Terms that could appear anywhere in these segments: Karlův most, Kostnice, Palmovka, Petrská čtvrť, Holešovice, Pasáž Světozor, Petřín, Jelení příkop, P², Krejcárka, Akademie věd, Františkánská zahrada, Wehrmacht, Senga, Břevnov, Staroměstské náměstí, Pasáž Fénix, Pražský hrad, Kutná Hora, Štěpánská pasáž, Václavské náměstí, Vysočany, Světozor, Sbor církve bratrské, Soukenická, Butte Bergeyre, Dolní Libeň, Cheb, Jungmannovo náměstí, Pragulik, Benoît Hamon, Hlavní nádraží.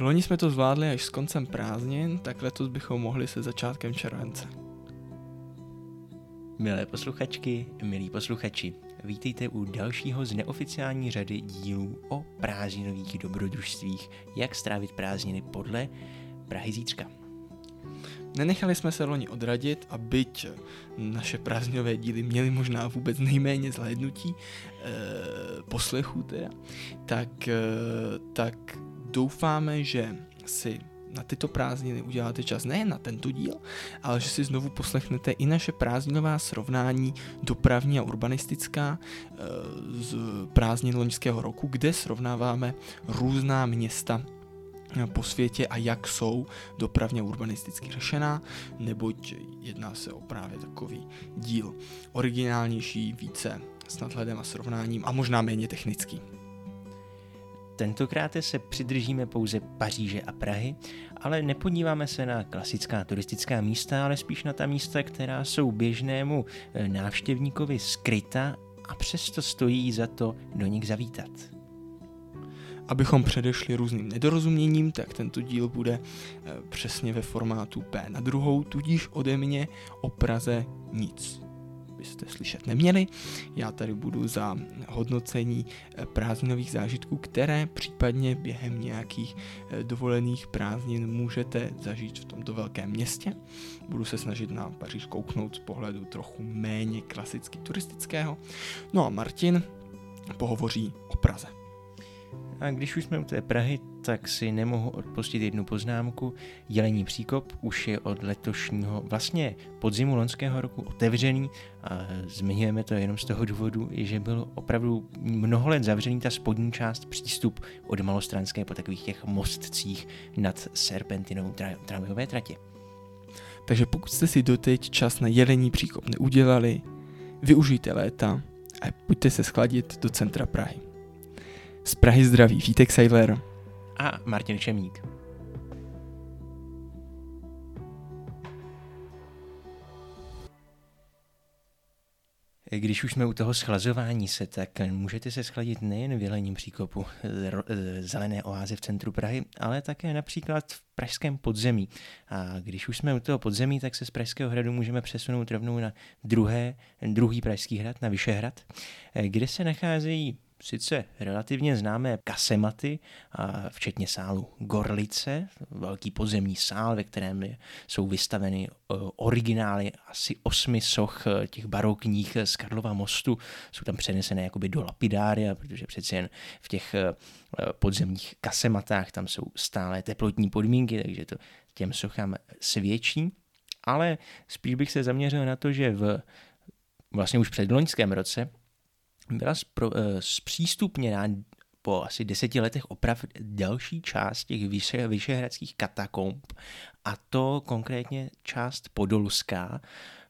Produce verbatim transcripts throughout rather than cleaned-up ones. Loni jsme to zvládli až s koncem prázdnin, tak letos bychom mohli se začátkem července. Milé posluchačky, milí posluchači, vítejte u dalšího z neoficiální řady dílů o prázdninových dobrodružstvích, jak strávit prázdniny podle Prahy Zítřka. Nenechali jsme se loni odradit a byť naše prázdňové díly měly možná vůbec nejméně zhlédnutí, eh, poslechů teda, tak, eh, tak doufáme, že si na tyto prázdniny uděláte čas nejen na tento díl, ale že si znovu poslechnete i naše prázdninová srovnání dopravní a urbanistická eh, z prázdnin loňského roku, kde srovnáváme různá města po světě a jak jsou dopravně urbanisticky řešená, neboť jedná se o právě takový díl originálnější, více s nadhledem a srovnáním a možná méně technický. Tentokrát se přidržíme pouze Paříže a Prahy, ale nepodíváme se na klasická turistická místa, ale spíš na ta místa, která jsou běžnému návštěvníkovi skryta a přesto stojí za to do nich zavítat. Abychom předešli různým nedorozuměním, tak tento díl bude přesně ve formátu P na druhou, tudíž ode mě o Praze nic byste slyšet neměli. Já tady budu za hodnocení prázdninových zážitků, které případně během nějakých dovolených prázdnin můžete zažít v tomto velkém městě. Budu se snažit na Paříž kouknout z pohledu trochu méně klasicky turistického. No a Martin pohovoří o Praze. A když už jsme u té Prahy, tak si nemohu odpustit jednu poznámku. Jelení příkop už je od letošního, vlastně podzimu loňského roku otevřený a zmiňujeme to jenom z toho důvodu, že byl opravdu mnoho let zavřený ta spodní část, přístup od Malostranské po takových těch mostcích nad serpentinovou tra- tramvajové tratě. Takže pokud jste si doteď čas na Jelení příkop neudělali, využijte léta a pojďte se schladit do centra Prahy. Z Prahy zdraví Vítek Sejler a Martin Čemník. Když už jsme u toho schlazování se, tak můžete se schladit nejen v Jelením příkopu, zelené oáze v centru Prahy, ale také například v pražském podzemí. A když už jsme u toho podzemí, tak se z Pražského hradu můžeme přesunout rovnou na druhé, druhý Pražský hrad, na Vyšehrad, kde se nacházejí sice relativně známé kasematy, a včetně sálu Gorlice, velký podzemní sál, ve kterém jsou vystaveny originály asi osmi soch těch barokních z Karlova mostu. Jsou tam přenesené jakoby do lapidária, protože přeci jen v těch podzemních kasematách tam jsou stále teplotní podmínky, takže to těm sochám svědčí. Ale spíš bych se zaměřil na to, že v vlastně už předloňském roce byla zpřístupněná po asi deseti letech oprav další část těch vyše, vyšehradských katakomb, a to konkrétně část podolská.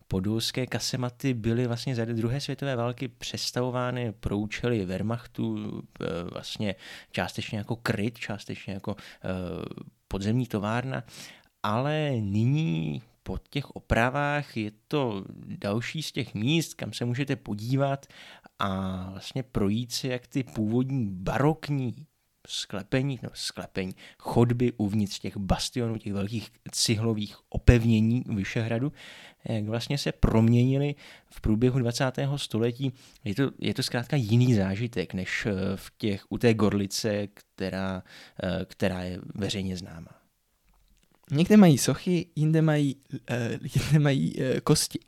Podolské kasematy byly vlastně za druhé světové války přestavovány pro účely Wehrmachtu, vlastně částečně jako kryt, částečně jako podzemní továrna, ale nyní po těch opravách je to další z těch míst, kam se můžete podívat a vlastně projít si, jak ty původní barokní sklepení, no sklepení, chodby uvnitř těch bastionů, těch velkých cihlových opevnění Vyšehradu, jak vlastně se proměnily v průběhu dvacátého století. Je to, je to zkrátka jiný zážitek, než v těch, u té Gorlice, která, která je veřejně známá. Někde mají sochy, jinde mají, uh, jinde mají uh, kosti.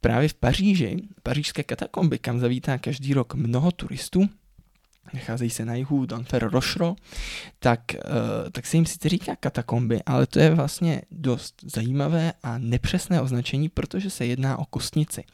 Právě v Paříži, pařížské katakomby, kam zavítá každý rok mnoho turistů, nacházejí se na jihu Denfert-Rochereau, tak, uh, tak se jim sice říká katakomby, ale to je vlastně dost zajímavé a nepřesné označení, protože se jedná o Kostnici.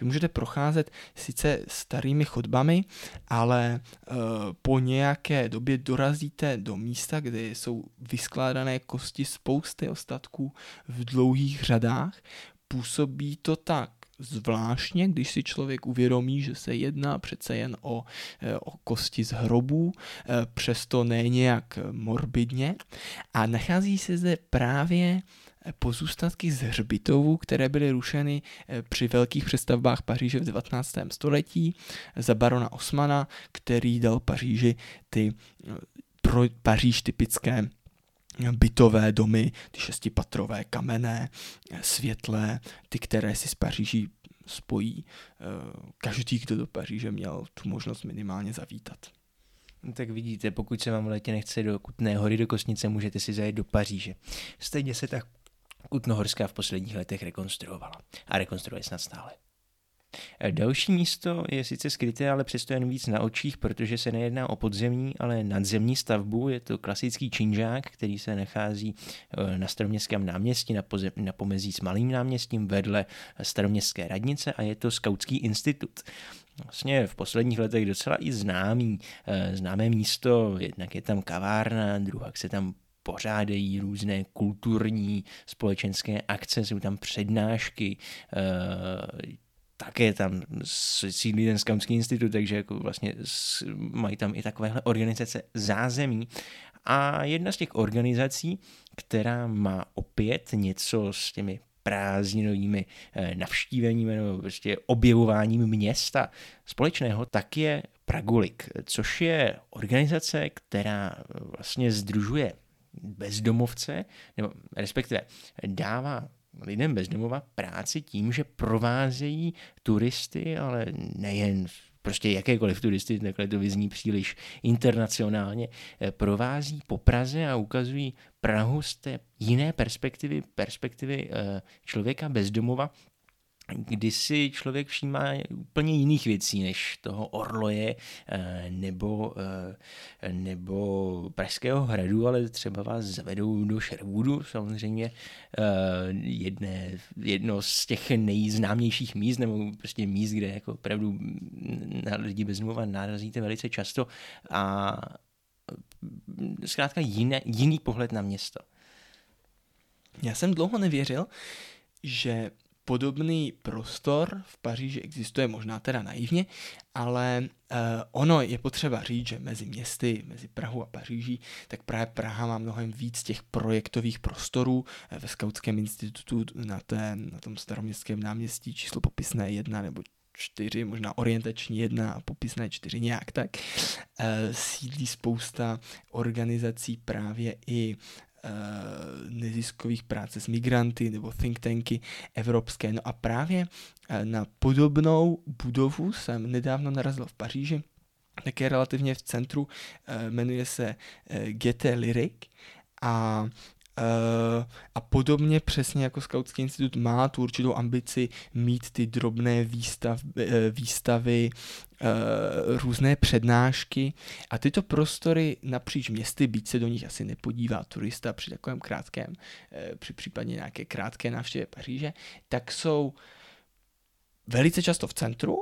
Vy můžete procházet sice starými chodbami, ale uh, po nějaké době dorazíte do místa, kde jsou vyskládané kosti spousty ostatků v dlouhých řadách. Působí to tak zvláštně, když si člověk uvědomí, že se jedná přece jen o, o kosti z hrobů, přesto ne nějak morbidně. A nachází se zde právě pozůstatky z hřbitovů, které byly rušeny při velkých přestavbách Paříže v devatenáctém století za barona Osmana, který dal Paříži ty pro Paříž typické bytové domy, ty šestipatrové kamenné, světlé, ty, které si z Paříží spojí každý, kdo do Paříže měl tu možnost minimálně zavítat. Tak vidíte, pokud se vám v létě nechce do Kutné Hory, do Kostnice, můžete si zajet do Paříže. Stejně se tak Kutnohorská v posledních letech rekonstruovala. A rekonstruuje snad stále. Další místo je sice skryté, ale přesto jen víc na očích, protože se nejedná o podzemní, ale nadzemní stavbu. Je to klasický činžák, který se nachází na Staroměstském náměstí, na, pozem, na pomezí s Malým náměstím vedle Staroměstské radnice a je to Skautský institut. Vlastně v posledních letech docela i známý, známé místo, jednak je tam kavárna, druhak se tam pořádají různé kulturní společenské akce, jsou tam přednášky, také tam sídlí ten Skautský institut, takže jako vlastně mají tam i takovéhle organizace zázemí. A jedna z těch organizací, která má opět něco s těmi prázdninovými navštíveními nebo prostě objevováním města společného, tak je Pragulik, což je organizace, která vlastně sdružuje bezdomovce, nebo respektive dává lidem bezdomova práci tím, že provázejí turisty, ale nejen prostě jakékoliv turisty, takhle to vyzní příliš internacionálně, provází po Praze a ukazují Prahu z té jiné perspektivy, perspektivy člověka bezdomova, kdy si člověk všímá úplně jiných věcí než toho orloje nebo, nebo Pražského hradu, ale třeba vás zavedou do Sherwoodu, samozřejmě jedné, jedno z těch nejznámějších míst, nebo prostě míst, kde jako opravdu na lidi bezmluva narazíte velice často a zkrátka jiné, jiný pohled na město. Já jsem dlouho nevěřil, že podobný prostor v Paříži existuje, možná teda naivně, ale eh, ono je potřeba říct, že mezi městy, mezi Prahou a Paříží, tak právě Praha má mnohem víc těch projektových prostorů. Eh, ve Skautském institutu na, té, na tom Staroměstském náměstí číslo popisné jedna nebo čtyři, možná orientační jedna a popisné čtyři nějak tak, eh, sídlí spousta organizací právě i neziskových práce s migranty nebo think tanky evropské. No a právě na podobnou budovu jsem nedávno narazil v Paříži, také relativně v centru, jmenuje se Gaîté Lyric a a podobně přesně jako Skautský institut má tu určitou ambici mít ty drobné výstav, výstavy, různé přednášky a tyto prostory napříč městy, byť se do nich asi nepodívá turista při takovém krátkém, při případně nějaké krátké návštěvě Paříže, tak jsou velice často v centru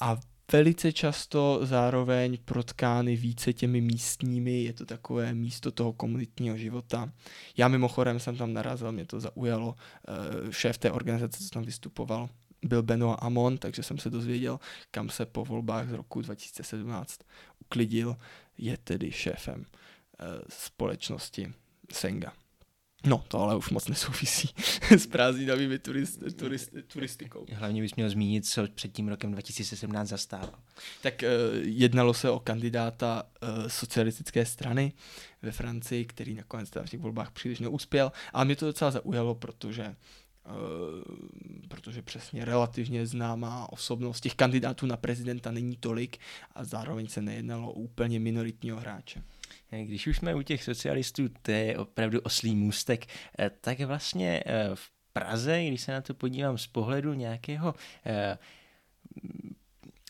a velice často zároveň protkány více těmi místními, je to takové místo toho komunitního života. Já mimochodem jsem tam narazil, mě to zaujalo, šéf té organizace, co tam vystupoval, byl Benoît Hamon, takže jsem se dozvěděl, kam se po volbách z roku dva tisíce sedmnáct uklidil, je tedy šéfem společnosti Senga. No, to ale už moc nesouvisí s prázdninovými turist, turist, turistikou. Hlavně bys měl zmínit, co před tím rokem dva tisíce sedmnáct zastával. Tak eh, jednalo se o kandidáta eh, socialistické strany ve Francii, který nakonec v těch volbách příliš neuspěl. A mě to docela zaujalo, protože, eh, protože přesně relativně známá osobnost těch kandidátů na prezidenta není tolik a zároveň se nejednalo o úplně minoritního hráče. Když už jsme u těch socialistů, to je opravdu oslý můstek, tak vlastně v Praze, když se na to podívám z pohledu nějakého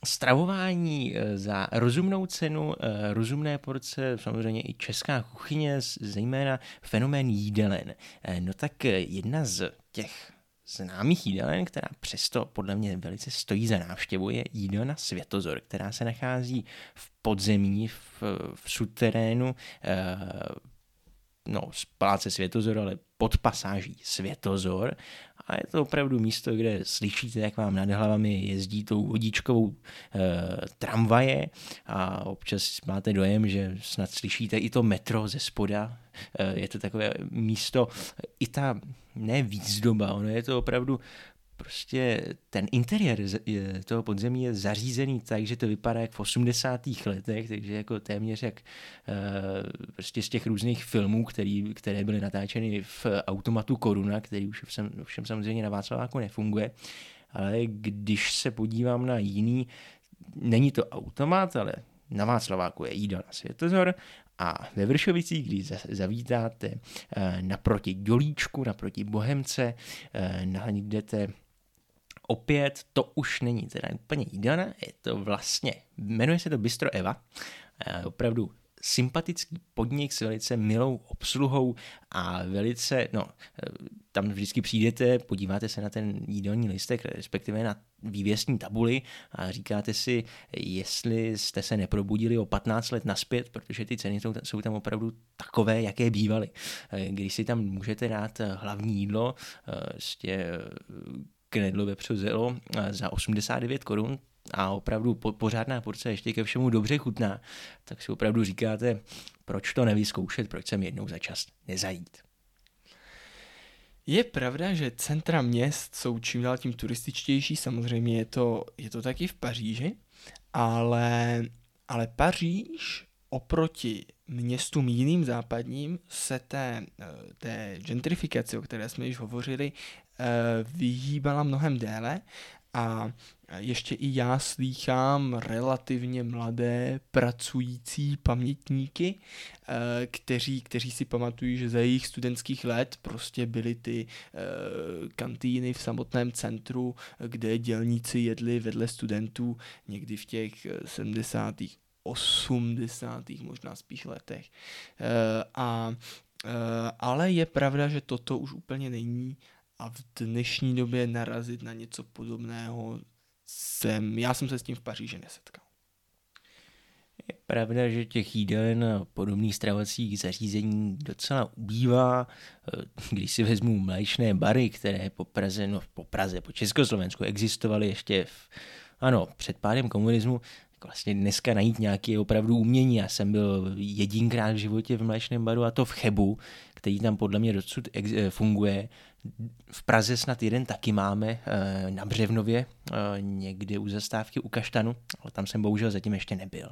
stravování za rozumnou cenu, rozumné porce, samozřejmě i česká kuchyně, zejména fenomén jídelen. No tak jedna z těch známých jídelen, která přesto podle mě velice stojí za návštěvu, je jídelna Světozor, která se nachází v podzemí, v, v suterénu, eh, no, z paláce Světozor, ale pod pasáží Světozor. A je to opravdu místo, kde slyšíte, jak vám nad hlavami jezdí tou vodičkovou e, tramvaje a občas máte dojem, že snad slyšíte i to metro ze spoda. E, je to takové místo, i ta ne výzdoba, ono je to opravdu prostě ten interiér toho podzemí je zařízený tak, že to vypadá jak v osmdesátých letech, takže jako téměř jak uh, prostě z těch různých filmů, který, které byly natáčeny v automatu Koruna, který už všem, všem samozřejmě na Václaváku nefunguje, ale když se podívám na jiný, není to automat, ale na Václaváku je jídla na Světozor a ve Vršovicích, když zavítáte naproti Dělíčku, naproti Bohemce, najdete opět, to už není teda úplně jídla, je to vlastně, jmenuje se to Bistro Eva, opravdu sympatický podnik s velice milou obsluhou a velice, no, tam vždycky přijdete, podíváte se na ten jídelní listek, respektive na vývěstní tabuli a říkáte si, jestli jste se neprobudili o patnáct let nazpět, protože ty ceny jsou tam opravdu takové, jaké bývaly. Když si tam můžete dát hlavní jídlo, vlastně knedlo, vepřozelo za osmdesát devět korun, a opravdu po, pořádná porce ještě ke všemu dobře chutná, tak si opravdu říkáte, proč to nevyzkoušet, proč jsem jednou za čas nezajít. Je pravda, že centra měst jsou čím dál tím turističtější, samozřejmě je to, je to taky v Paříži, ale, ale Paříž oproti městům jiným západním se té, té gentrifikaci, o které jsme již hovořili, vyhýbala mnohem déle. A ještě i já slýchám relativně mladé pracující pamětníky, kteří, kteří si pamatují, že za jejich studentských let prostě byly ty kantýny v samotném centru, kde dělníci jedli vedle studentů někdy v těch sedmdesátých, osmdesátých možná spíš letech. A, ale je pravda, že toto už úplně není. A v dnešní době narazit na něco podobného jsem, já jsem se s tím v Paříži nesetkal. Je pravda, že těch jídel a podobných stravacích zařízení docela ubývá. Když si vezmu mléčné bary, které po Praze, no po Praze, po Československu existovaly ještě v, ano, před pádem komunismu, vlastně dneska najít nějaké opravdu umění. Já jsem byl jedinkrát v životě v mléčném baru a to v Chebu, který tam podle mě docud ex- funguje. V Praze snad jeden taky máme na Břevnově, někde u zastávky u Kaštanu, ale tam jsem bohužel zatím ještě nebyl.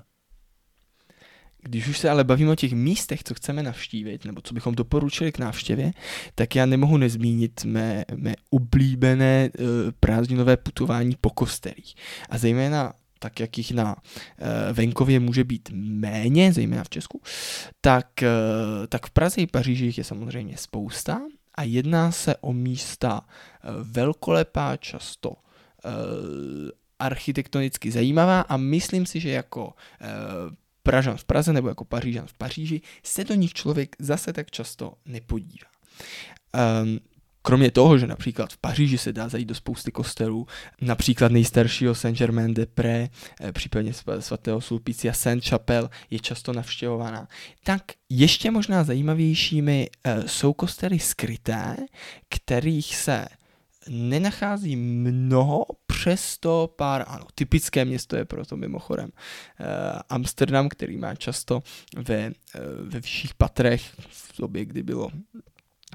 Když už se ale bavíme o těch místech, co chceme navštívit, nebo co bychom doporučili k návštěvě, tak já nemohu nezmínit mé, mé oblíbené uh, prázdninové putování po kostelích. A zejména tak jak jich na venkově může být méně, zejména v Česku, tak, tak v Praze i Paříži jich je samozřejmě spousta a jedná se o místa velkolepá, často architektonicky zajímavá a myslím si, že jako Pražan v Praze nebo jako Pařížan v Paříži se do nich člověk zase tak často nepodívá. Kromě toho, že například v Paříži se dá zajít do spousty kostelů, například nejstaršího Saint-Germain-des-Prés, případně svatého Sulpicia Saint-Chapelle je často navštěvovaná, tak ještě možná zajímavějšími jsou kostely skryté, kterých se nenachází mnoho, přesto pár, ano, typické město je proto mimochodem eh, Amsterdam, který má často ve, eh, ve vyšších patrech v době, kdy bylo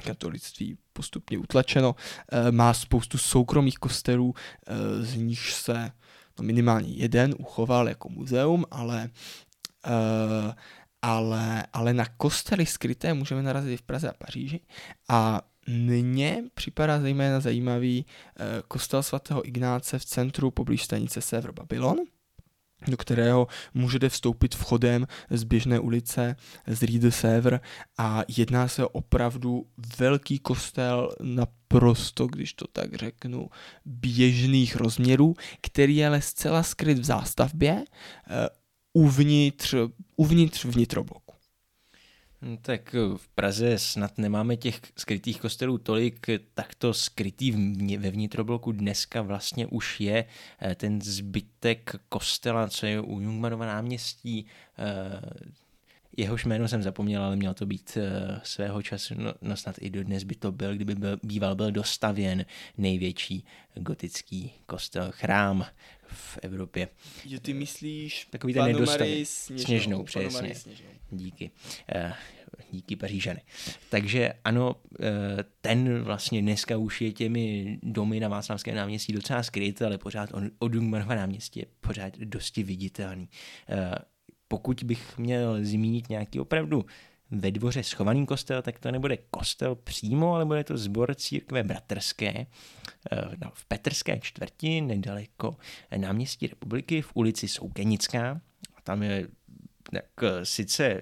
katolictví postupně utlačeno, má spoustu soukromých kostelů, z níž se no minimálně jeden uchoval jako muzeum, ale, ale, ale na kostely skryté můžeme narazit i v Praze a Paříži. A mně připadá zejména zajímavý kostel svatého Ignáce v centru poblíž stanice Sever Babylon, do kterého můžete vstoupit vchodem z běžné ulice z Rue de Sèvres a jedná se o opravdu velký kostel naprosto, když to tak řeknu, běžných rozměrů, který je ale zcela skryt v zástavbě uvnitř, uvnitř vnitrobloku. Tak v Praze snad nemáme těch skrytých kostelů tolik, takto skrytý ve vnitrobloku dneska vlastně už je ten zbytek kostela, co je u Jungmannova náměstí. Jehož jméno jsem zapomněl, ale měl to být svého času, no, no snad i dodnes by to byl, kdyby byl, býval byl dostavěn největší gotický kostel, chrám v Evropě. Jo, ty myslíš Panomarii Sněžnou. Sněžnou, přesně. Sněžnou. Díky. díky Pařížany. Takže ano, ten vlastně dneska už je těmi domy na Václavském náměstí docela skryt, ale pořád on od Jungmannova náměstí je pořád dosti viditelný. Pokud bych měl zmínit nějaký opravdu ve dvoře schovaný kostel, tak to nebude kostel přímo, ale bude to sbor církve bratrské v Petrské čtvrti, nedaleko náměstí Republiky, v ulici Soukenická. Tam je tak sice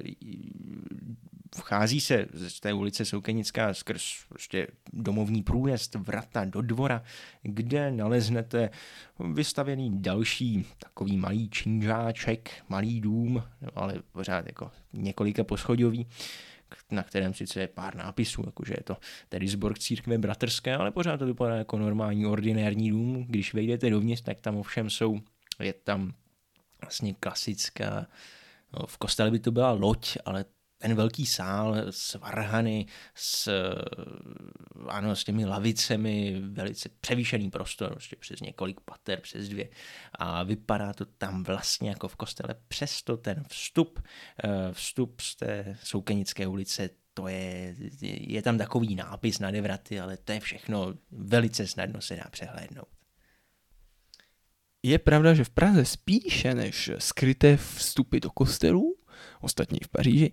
vchází se z té ulice Soukenická skrz prostě domovní průjezd, vrata do dvora, kde naleznete vystavěný další takový malý činžáček, malý dům, ale pořád jako několika poschodový, na kterém sice je pár nápisů, jakože je to tedy sbor církve bratrské, ale pořád to vypadá jako normální, ordinární dům. Když vejdete dovnitř, tak tam ovšem jsou, je tam vlastně klasická, no, v kostele by to byla loď, ale ten velký sál s varhany, s, ano, s těmi lavicemi, velice převýšený prostor, prostě přes několik pater, přes dvě. A vypadá to tam vlastně jako v kostele. Přesto ten vstup, vstup z té Soukenické ulice, to je, je tam takový nápis na devraty, ale to je všechno, velice snadno se dá přehlédnout. Je pravda, že v Praze spíše než skryté vstupy do kostelů, ostatně v Paříži,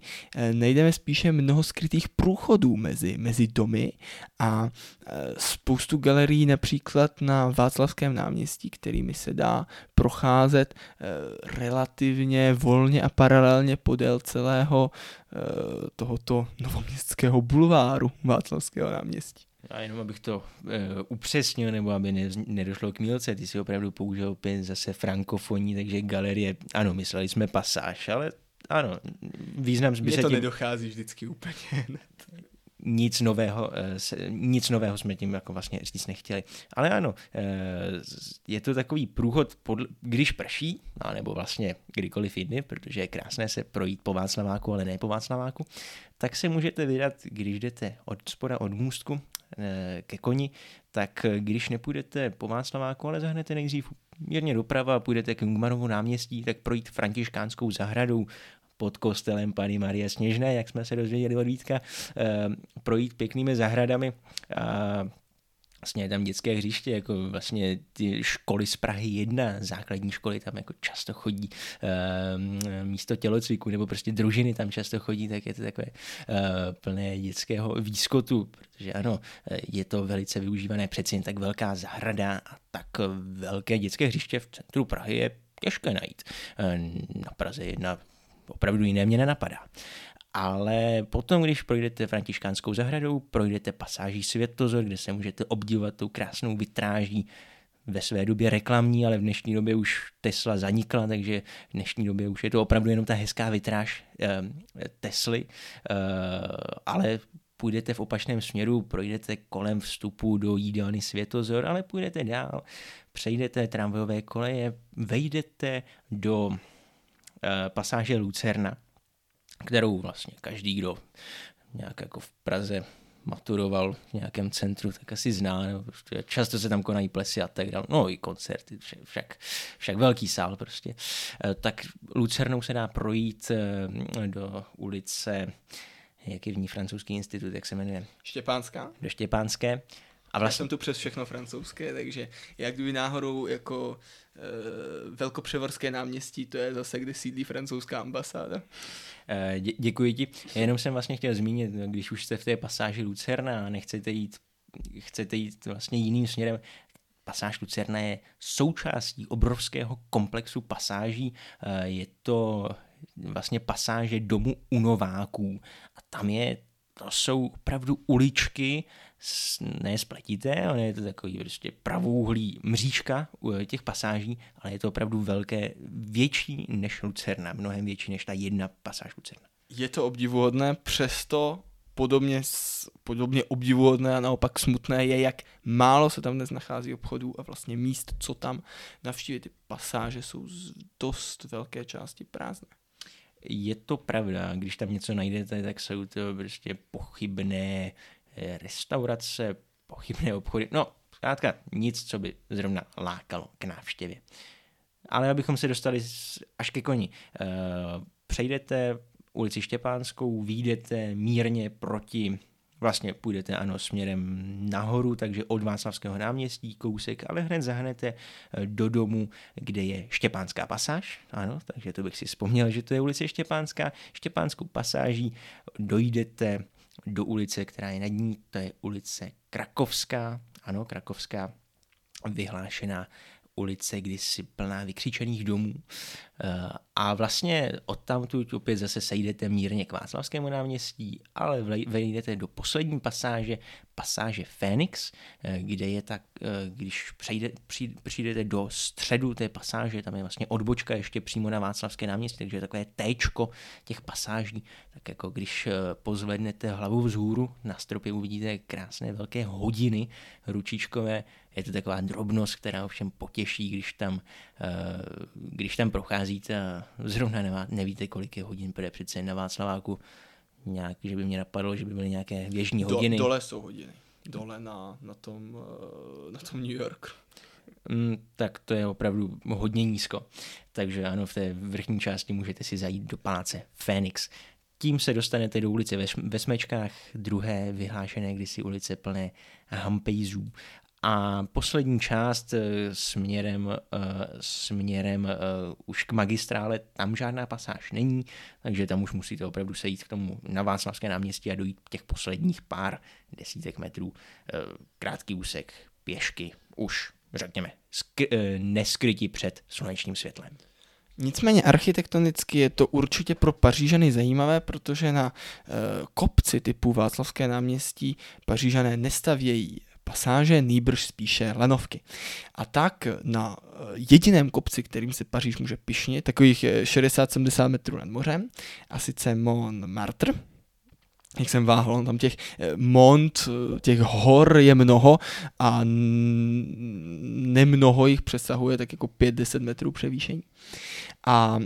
najdeme spíše mnoho skrytých průchodů mezi, mezi domy a spoustu galerií například na Václavském náměstí, kterými se dá procházet relativně volně a paralelně podél celého tohoto novoměstského bulváru Václavského náměstí. A jenom abych to e, upřesnil, nebo aby ne, nedošlo k mýlce, ty si opravdu použil opět zase frankofonní, takže galerie, ano, mysleli jsme pasáž, ale ano, význam zbytečně. Mně to tím nedochází vždycky úplně. Nic nového, nic nového jsme tím jako vlastně nic nechtěli. Ale ano, je to takový průchod, podle, když prší, nebo vlastně kdykoliv jindy, protože je krásné se projít po Václaváku, ale ne po Václaváku, tak se můžete vydat, když jdete od spoda, od můstku ke Koni, tak když nepůjdete po Václaváku, ale zahnete nejdřív mírně doprava a půjdete k Jungmannovu náměstí, tak projít Františkánskou zahradou, pod kostelem Panny Marie Sněžné, jak jsme se dozvěděli od Vítka, eh, projít pěknými zahradami a vlastně tam dětské hřiště, jako vlastně ty školy z Prahy jedna, základní školy tam jako často chodí eh, místo tělocviku, nebo prostě družiny tam často chodí, tak je to takové eh, plné dětského výskotu, protože ano, je to velice využívané, přeci jen tak velká zahrada a tak velké dětské hřiště v centru Prahy je těžké najít. Eh, na Praze jedna opravdu jiné mě nenapadá. Ale potom, když projdete Františkánskou zahradou, projdete pasáží Světozor, kde se můžete obdivovat tou krásnou vitráží, ve své době reklamní, ale v dnešní době už Tesla zanikla, takže v dnešní době už je to opravdu jenom ta hezká vitráž eh, Tesly. Eh, ale půjdete v opačném směru, projdete kolem vstupu do jídelny Světozor, ale půjdete dál, přejdete tramvajové koleje, vejdete do pasáže Lucerna, kterou vlastně každý, kdo nějak jako v Praze maturoval v nějakém centru, tak asi zná. No, prostě často se tam konají plesy a tak dále. No i koncerty, však, však velký sál prostě. Tak Lucernou se dá projít do ulice, jak je v ní Francouzský institut, jak se jmenuje? Štěpánská. Do Štěpánské. A vlastně... Já jsem tu přes všechno francouzské, takže jak kdyby náhodou jako e, Velkopřevorské náměstí, to je zase, kde sídlí francouzská ambasáda. E, dě, děkuji ti. Jenom jsem vlastně chtěl zmínit, když už jste v té pasáži Lucerna a nechcete jít, chcete jít vlastně jiným směrem, pasáž Lucerna je součástí obrovského komplexu pasáží. E, je to vlastně pasáže domu u Nováků a tam je to jsou opravdu uličky, ne spletité, ale je to takový prostě pravouhlý mřížka těch pasáží, ale je to opravdu velké, větší než Lucerna, mnohem větší než ta jedna pasáž Lucerna. Je to obdivuhodné, přesto podobně, podobně obdivuhodné a naopak smutné je, jak málo se tam dnes nachází obchodů a vlastně míst, co tam navštívit. Ty pasáže jsou z dost velké části prázdné. Je to pravda, když tam něco najdete, tak jsou to prostě pochybné restaurace, pochybné obchody, no zkrátka nic, co by zrovna lákalo k návštěvě. Ale abychom se dostali až ke Koni, přejdete ulici Štěpánskou, výjdete mírně proti, vlastně půjdete ano směrem nahoru, takže od Václavského náměstí kousek, ale hned zahnete do domu, kde je Štěpánská pasáž, ano, takže to bych si vzpomněl, že to je ulice Štěpánská. Štěpánskou pasáží dojdete do ulice, která je nad ní, to je ulice Krakovská, ano, Krakovská, vyhlášená ulice kdysi plná vykřičených domů. A vlastně odtamtud opět zase sejdete mírně k Václavskému náměstí, ale vejdete do poslední pasáže, pasáže Fénix, kde je tak, když přejde, přijdete do středu té pasáže, tam je vlastně odbočka ještě přímo na Václavské náměstí, takže je takové téčko těch pasáží, tak jako když pozvednete hlavu vzhůru, na stropě uvidíte krásné velké hodiny ručičkové, je to taková drobnost, která ovšem potěší, když tam, když tam procházíte a zrovna nevíte, kolik je hodin, protože přece na Václaváku nějak, že by mě napadlo, že by byly nějaké věžní do, hodiny. Dole jsou hodiny. Dole na, na, tom, na tom New Yorku. Mm, tak to je opravdu hodně nízko. Takže ano, v té vrchní části můžete si zajít do paláce Fénix. Tím se dostanete do ulice ve Smečkách, druhé vyhlášené kdysi ulice plné hampejzů. A poslední část směrem, směrem už k magistrále, tam žádná pasáž není, takže tam už musíte opravdu sejít k tomu na Václavské náměstí a dojít těch posledních pár desítek metrů, krátký úsek pěšky, už řekněme skr- neskryti před slunečním světlem. Nicméně architektonicky je to určitě pro Pařížany zajímavé, protože na e, kopci typu Václavské náměstí Pařížané nestavějí pasáže, nýbrž spíše lanovky. A tak na jediném kopci, kterým se Paříž může pyšnit, takových šedesát sedmdesát metrů nad mořem, a sice Montmartre, jak jsem váhal, on tam těch mont, těch hor je mnoho a nemnoho jich přesahuje tak jako pět deset metrů převýšení. A,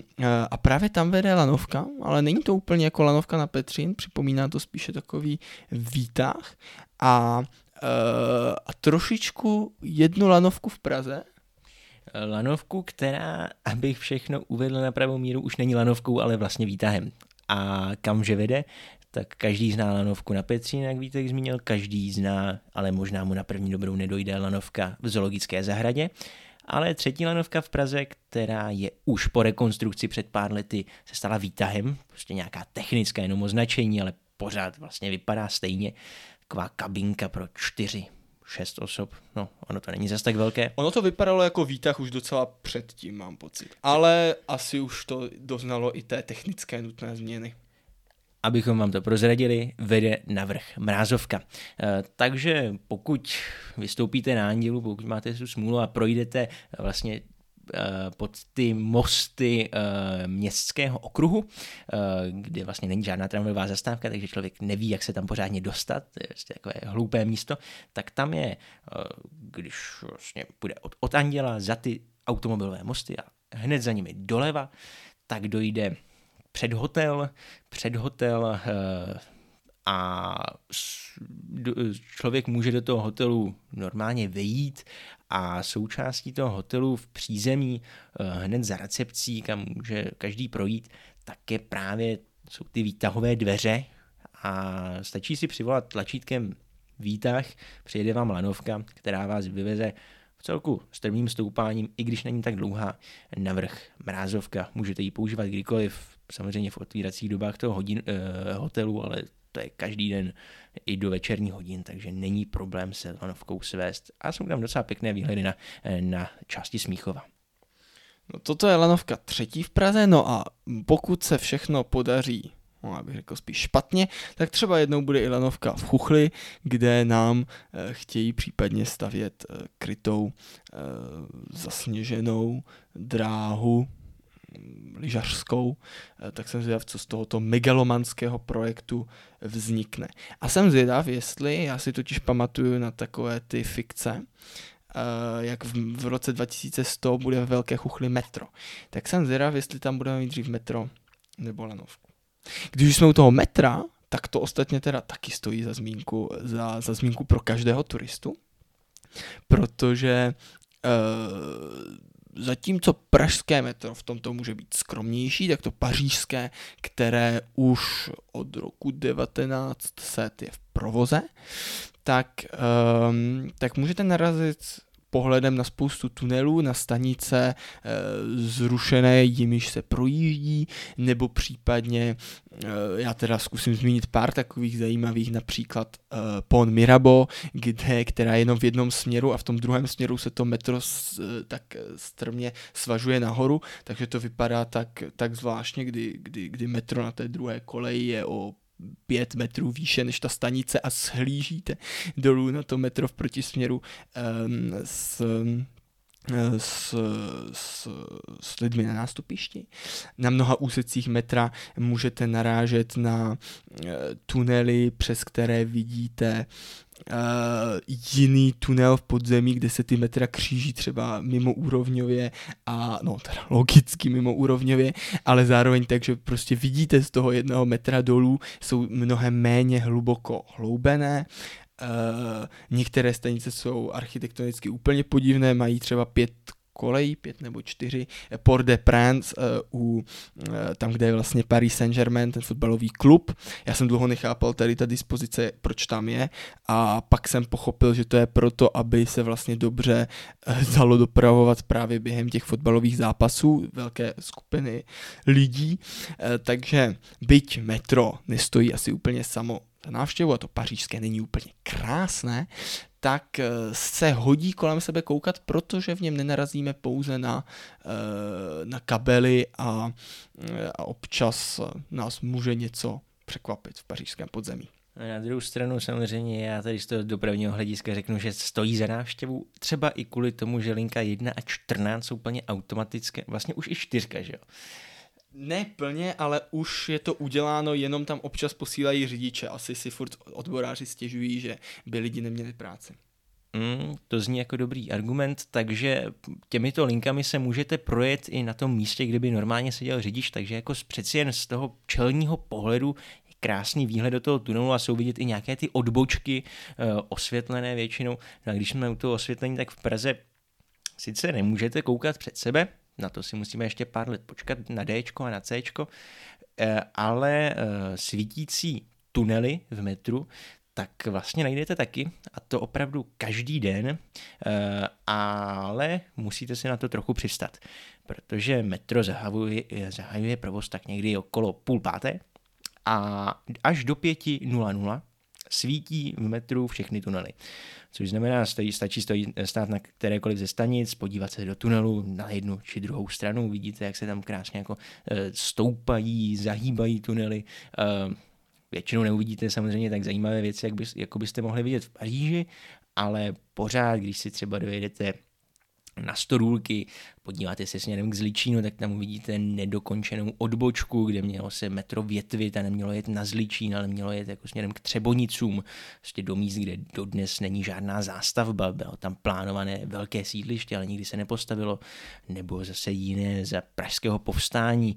a právě tam vede lanovka, ale není to úplně jako lanovka na Petřín, připomíná to spíše takový výtah a a trošičku jednu lanovku v Praze. Lanovku, která, abych všechno uvedl na pravou míru, už není lanovkou, ale vlastně výtahem. A kamže vede? Tak každý zná lanovku na Petřín, jak Vítek zmínil, každý zná, ale možná mu na první dobrou nedojde lanovka v zoologické zahradě. Ale třetí lanovka v Praze, která je už po rekonstrukci před pár lety, se stala výtahem. Prostě nějaká technická jenom označení, ale pořád vlastně vypadá stejně. Taková kabinka pro čtyři, šest osob. No, ono to není zas tak velké. Ono to vypadalo jako výtah už docela předtím, mám pocit. Ale asi už to doznalo i té technické nutné změny. Abychom vám to prozradili, vede navrch Mrázovka. E, takže pokud vystoupíte na Andělu, pokud máte tu smůlu a projdete vlastně pod ty mosty městského okruhu, kde vlastně není žádná tramvajová zastávka, takže člověk neví, jak se tam pořádně dostat, to je takové hloupé místo, tak tam je, když vlastně půjde od, od Anděla za ty automobilové mosty a hned za nimi doleva, tak dojde před hotel, před hotel a člověk může do toho hotelu normálně vejít a součástí toho hotelu v přízemí hned za recepcí, kam může každý projít, tak je právě, jsou ty výtahové dveře a stačí si přivolat tlačítkem výtah, přijede vám lanovka, která vás vyveze v celku strmým stoupáním, i když není tak dlouhá, navrch Mrázovka. Můžete ji používat kdykoliv, samozřejmě v otvíracích dobách toho hodin, eh, hotelu, ale to je každý den i do večerních hodin, takže není problém se lanovkou svést. A jsou tam docela pěkné výhledy na, na části Smíchova. No toto je lanovka třetí v Praze, no a pokud se všechno podaří, no abych řekl spíš špatně, tak třeba jednou bude i lanovka v Chuchli, kde nám e, chtějí případně stavět e, krytou e, zasněženou dráhu lyžařskou, tak jsem zvědav, co z tohoto megalomanského projektu vznikne. A jsem zvědav, jestli, já si totiž pamatuju na takové ty fikce, jak v roce dva tisíce sto bude ve Velké Chuchli metro. Tak jsem zvědav, jestli tam budeme mít dřív metro nebo lanovku. Když jsme u toho metra, tak to ostatně teda taky stojí za zmínku, za, za zmínku pro každého turistu, protože uh, zatímco pražské metro v tomto může být skromnější, tak to pařížské, které už od roku devatenáct set je v provoze, tak, um, tak můžete narazit pohledem na spoustu tunelů, na stanice e, zrušené, jimiž se projíždí, nebo případně, e, já teda zkusím zmínit pár takových zajímavých, například e, Pont Mirabeau, kde, která je jenom v jednom směru a v tom druhém směru se to metro s, tak strmě svažuje nahoru, takže to vypadá tak, tak zvláštně, kdy, kdy, kdy metro na té druhé koleji je o pět metrů výše než ta stanice a shlížíte dolů na to metro v protisměru um, s, s, s, s lidmi na nástupišti. Na mnoha úsecích metra můžete narážet na uh, tunely, přes které vidíte Uh, jiný tunel v podzemí, kde se ty metra kříží třeba mimoúrovňově a no teda logicky mimoúrovňově, ale zároveň tak, že prostě vidíte z toho jednoho metra dolů, jsou mnohem méně hluboko hloubené. Uh, některé stanice jsou architektonicky úplně podivné, mají třeba pět kolejí, pět nebo čtyři, Port de Prince, uh, u, uh, tam, kde je vlastně Paris Saint-Germain, ten fotbalový klub. Já jsem dlouho nechápal tady ta dispozice, proč tam je, a pak jsem pochopil, že to je proto, aby se vlastně dobře uh, dalo dopravovat právě během těch fotbalových zápasů velké skupiny lidí, uh, takže byť metro nestojí asi úplně samo za návštěvu, a to pařížské není úplně krásné, tak se hodí kolem sebe koukat, protože v něm nenarazíme pouze na, na kabely a, a občas nás může něco překvapit v pařížském podzemí. Na druhou stranu samozřejmě já tady z toho dopravního hlediska řeknu, že stojí za návštěvu třeba i kvůli tomu, že linka jedna a čtrnáct jsou plně automatické, vlastně už i čtyřka, že jo? Ne plně, ale už je to uděláno, jenom tam občas posílají řidiče. Asi si furt odboráři stěžují, že by lidi neměli práci. Mm, to zní jako dobrý argument, takže těmito linkami se můžete projet i na tom místě, kde by normálně seděl řidič, takže jako přeci jen z toho čelního pohledu je krásný výhled do toho tunelu a jsou vidět i nějaké ty odbočky e, osvětlené většinou. No a když jsme u toho osvětlení, tak v Praze sice nemůžete koukat před sebe, na to si musíme ještě pár let počkat, na Dčko a na Cčko, ale svítící tunely v metru, tak vlastně najdete taky, a to opravdu každý den, ale musíte si na to trochu přistat, protože metro zahajuje, zahajuje provoz tak někdy okolo půl páté a až do pěti nula nula svítí v metru všechny tunely. Což znamená, stojí, stačí stojí, stát na kterékoliv ze stanic, podívat se do tunelu na jednu či druhou stranu. Vidíte, jak se tam krásně jako e, stoupají, zahýbají tunely. E, většinou neuvidíte samozřejmě tak zajímavé věci, jak by, jako byste mohli vidět v Paříži, ale pořád, když si třeba dojedete na Storůlky, podíváte se směrem k Zličínu, tak tam uvidíte nedokončenou odbočku, kde mělo se metro větvit a nemělo jet na Zličín, ale mělo jet jako směrem k Třebonicům, prostě do míst, kde dodnes není žádná zástavba, bylo tam plánované velké sídliště, ale nikdy se nepostavilo, nebo zase jiné za pražského povstání,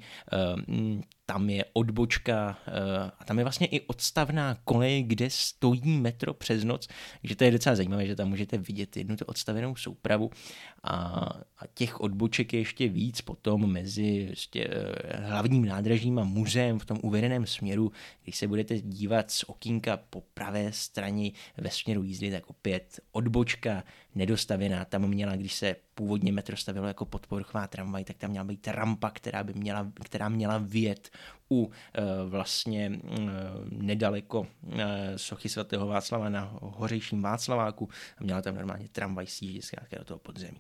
ehm, tam je odbočka a tam je vlastně i odstavná kolej, kde stojí metro přes noc, takže to je docela zajímavé, že tam můžete vidět jednu tu odstavenou soupravu a, a těch odboček je ještě víc potom mezi ještě hlavním nádražím a muzeem v tom uvedeném směru. Když se budete dívat z okýnka po pravé straně ve směru jízdy, tak opět odbočka nedostavená, tam měla, když se původně metro stavilo jako podpovrchová tramvaj, tak tam měla být rampa, která by měla, která měla vyjet u e, vlastně e, nedaleko e, sochy svatého Václava na Hořejším Václaváku a měla tam normálně tramvaj sížit zkrátka do toho podzemí.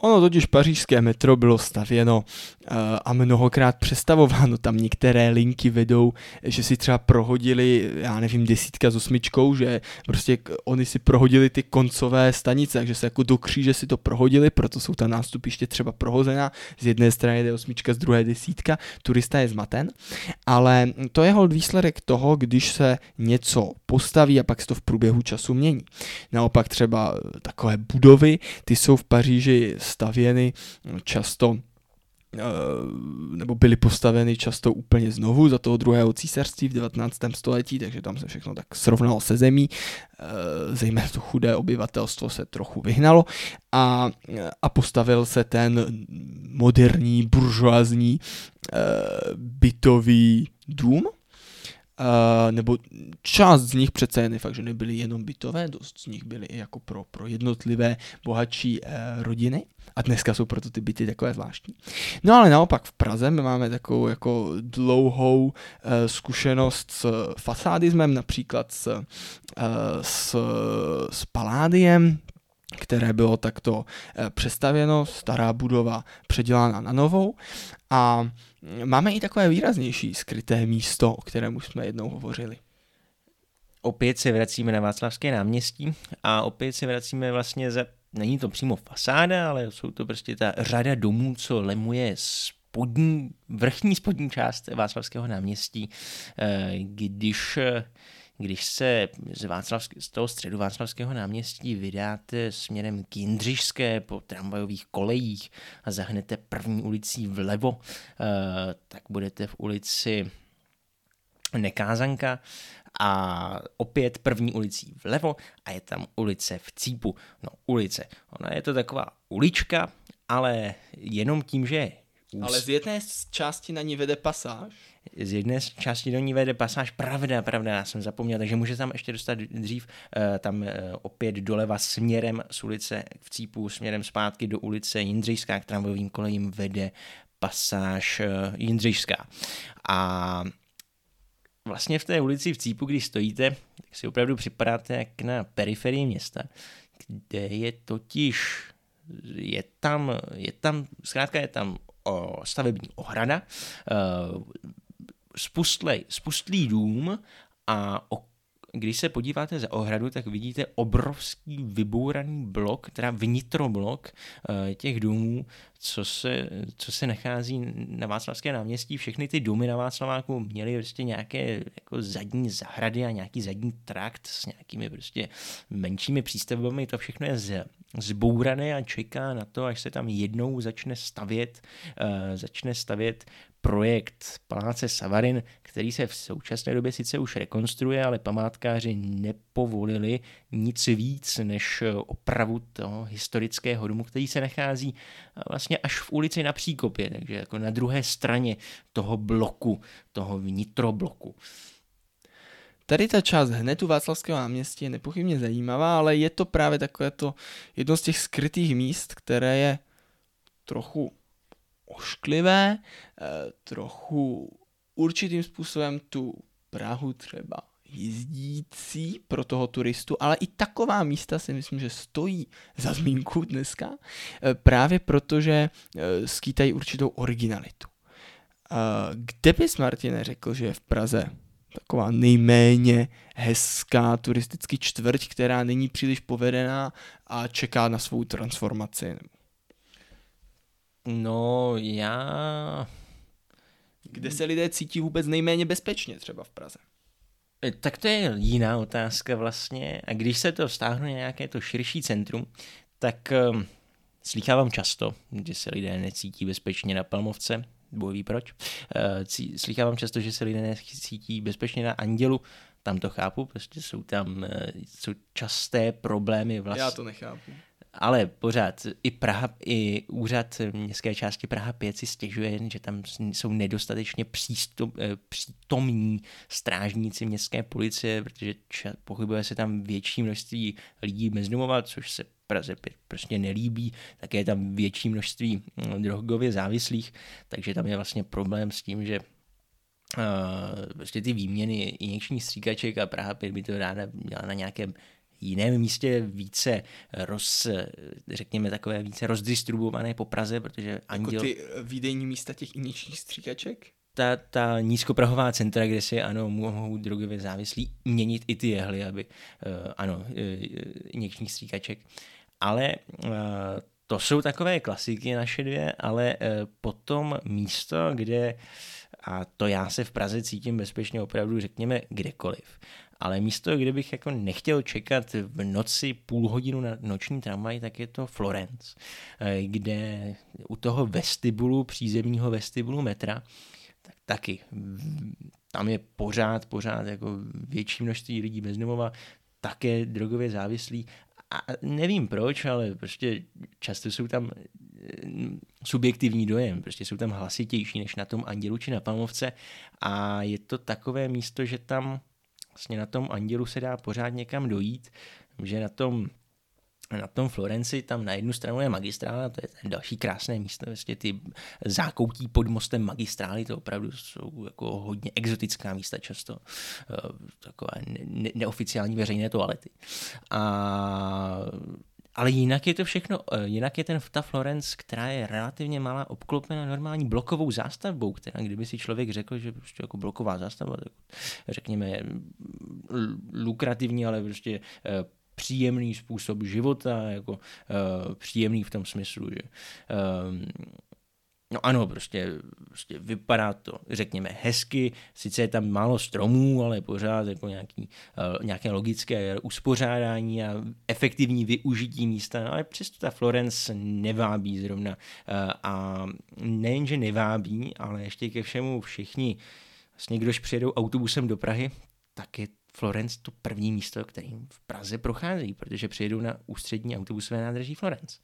Ono totiž pařížské metro bylo stavěno uh, a mnohokrát přestavováno. Tam některé linky vedou, že si třeba prohodili, já nevím, desítka s osmičkou, že prostě k- oni si prohodili ty koncové stanice, takže se jako do kříže si to prohodili, proto jsou ta nástupiště třeba prohozená. Z jedné strany jde osmička, z druhé desítka, turista je zmaten. Ale to je holt výsledek toho, když se něco postaví a pak se to v průběhu času mění. Naopak třeba takové budovy, ty jsou v Paříži stavěny často nebo byly postaveny často úplně znovu za toho druhého císařství v devatenáctém století, takže tam se všechno tak srovnalo se zemí, zejména to chudé obyvatelstvo se trochu vyhnalo a, a postavil se ten moderní, buržoazní bytový dům. Uh, nebo část z nich přece jen fakt, že nebyly jenom bytové, dost z nich byly i jako pro, pro jednotlivé bohatší uh, rodiny a dneska jsou proto ty byty takové zvláštní. No ale naopak v Praze my máme takovou jako dlouhou uh, zkušenost s fasádismem, například s, uh, s, s Paládiem, které bylo takto přestavěno, stará budova předělána na novou. A máme i takové výraznější skryté místo, o kterém už jsme jednou hovořili. Opět se vracíme na Václavské náměstí a opět se vracíme vlastně za... Není to přímo fasáda, ale jsou to prostě ta řada domů, co lemuje spodní, vrchní spodní část Václavského náměstí, když... Když se z, z toho středu Václavského náměstí vydáte směrem k Jindřišské po tramvajových kolejích a zahnete první ulicí vlevo, tak budete v ulici Nekázanka a opět první ulicí vlevo a je tam ulice v Cípu. No ulice, ona je to taková ulička, ale jenom tím, že je úst... Ale z jedné z části na ní vede pasáž. Z jedné z části do ní vede pasáž, pravda, pravda, já jsem zapomněl, takže může tam ještě dostat dřív, tam opět doleva směrem z ulice v Cípu, směrem zpátky do ulice Jindřišská, k tramvajovým kolejím vede pasáž Jindřišská. A vlastně v té ulici v Cípu, když stojíte, tak si opravdu připadáte jak na periferii města, kde je totiž, je tam, je tam, zkrátka je tam stavební ohrada, spustlej, spustlý dům a o, když se podíváte za ohradu, tak vidíte obrovský vybouraný blok, teda vnitroblok těch domů, co se, co se nachází na Václavské náměstí. Všechny ty domy na Václaváku měly prostě nějaké jako zadní zahrady a nějaký zadní trakt s nějakými prostě menšími přístavbami. To všechno je z zbourané a čeká na to, až se tam jednou začne stavět, uh, začne stavět projekt Paláce Savarin, který se v současné době sice už rekonstruuje, ale památkáři nepovolili nic víc než opravu toho historického domu, který se nachází vlastně až v ulici Na Příkopě, takže jako na druhé straně toho bloku, toho vnitrobloku. Tady ta část hned u Václavského náměstí je nepochybně zajímavá, ale je to právě takové to jedno z těch skrytých míst, které je trochu ošklivé, trochu určitým způsobem tu Prahu třeba jezdící pro toho turistu, ale i taková místa si myslím, že stojí za zmínku dneska, právě protože skýtají určitou originalitu. Kde bys, Martine, řekl, že je v Praze taková nejméně hezká turistický čtvrť, která není příliš povedená a čeká na svou transformaci? No, já... Kde se lidé cítí vůbec nejméně bezpečně třeba v Praze? Tak to je jiná otázka vlastně. A když se to stáhne na nějaké to širší centrum, tak um, slýchávám často, že se lidé necítí bezpečně na Palmovce. Boví proč. Slychávám často, že se lidé necítí bezpečně na Andělu. Tam to chápu, prostě jsou tam jsou časté problémy vlastně. Já to nechápu. Ale pořád i Praha, i úřad městské části Praha pět si stěžuje, že tam jsou nedostatečně přístup, přítomní strážníci městské policie, protože ča, pochybuje se tam větší množství lidí bez domova, což se Praze pět prostě nelíbí, tak je tam větší množství drogově závislých, takže tam je vlastně problém s tím, že uh, prostě ty výměny injekčních stříkaček a Praha pět by to ráda měla na nějakém jiném místě více roz, řekněme takové více rozdistribuované po Praze, protože Anděl... Jako ty výdejní místa těch injekčních stříkaček? Ta, ta nízkoprahová centra, kde si ano, mohou drogově závislí měnit i ty jehly, aby ano, injekčních stříkaček. Ale to jsou takové klasiky naše dvě, ale potom místo, kde A to já se v Praze cítím bezpečně opravdu, řekněme, kdekoliv. Ale místo, kde bych jako nechtěl čekat v noci půl hodinu na noční tramvaj, tak je to Florenc, kde u toho vestibulu, přízemního vestibulu metra, tak taky tam je pořád, pořád jako větší množství lidí bezdomova, také drogově závislí. A nevím proč, ale prostě často jsou tam subjektivní dojem, prostě jsou tam hlasitější než na tom Andělu či na Palmovce a je to takové místo, že tam vlastně na tom Andělu se dá pořád někam dojít, že na tom, na tom Florenci tam na jednu stranu je magistrála, to je ten další krásné místo, vlastně ty zákoutí pod mostem magistrály, to opravdu jsou jako hodně exotická místa často, takové ne- neoficiální veřejné toalety. A ale jinak je to všechno, jinak je ten ta Florenc, která je relativně malá, obklopena normální blokovou zástavbou, která kdyby si člověk řekl, že prostě jako bloková zástavba, tak řekněme lukrativní, ale prostě příjemný způsob života, jako příjemný v tom smyslu, že no ano, prostě, prostě vypadá to, řekněme, hezky, sice je tam málo stromů, ale pořád jako nějaký, nějaké logické uspořádání a efektivní využití místa, ale přesto ta Florenc nevábí zrovna. A nejenže nevábí, ale ještě ke všemu všichni, vlastně kdož přijedou autobusem do Prahy, tak je Florenc to první místo, kterým v Praze prochází, protože přijedou na ústřední autobusové nádraží Florenc.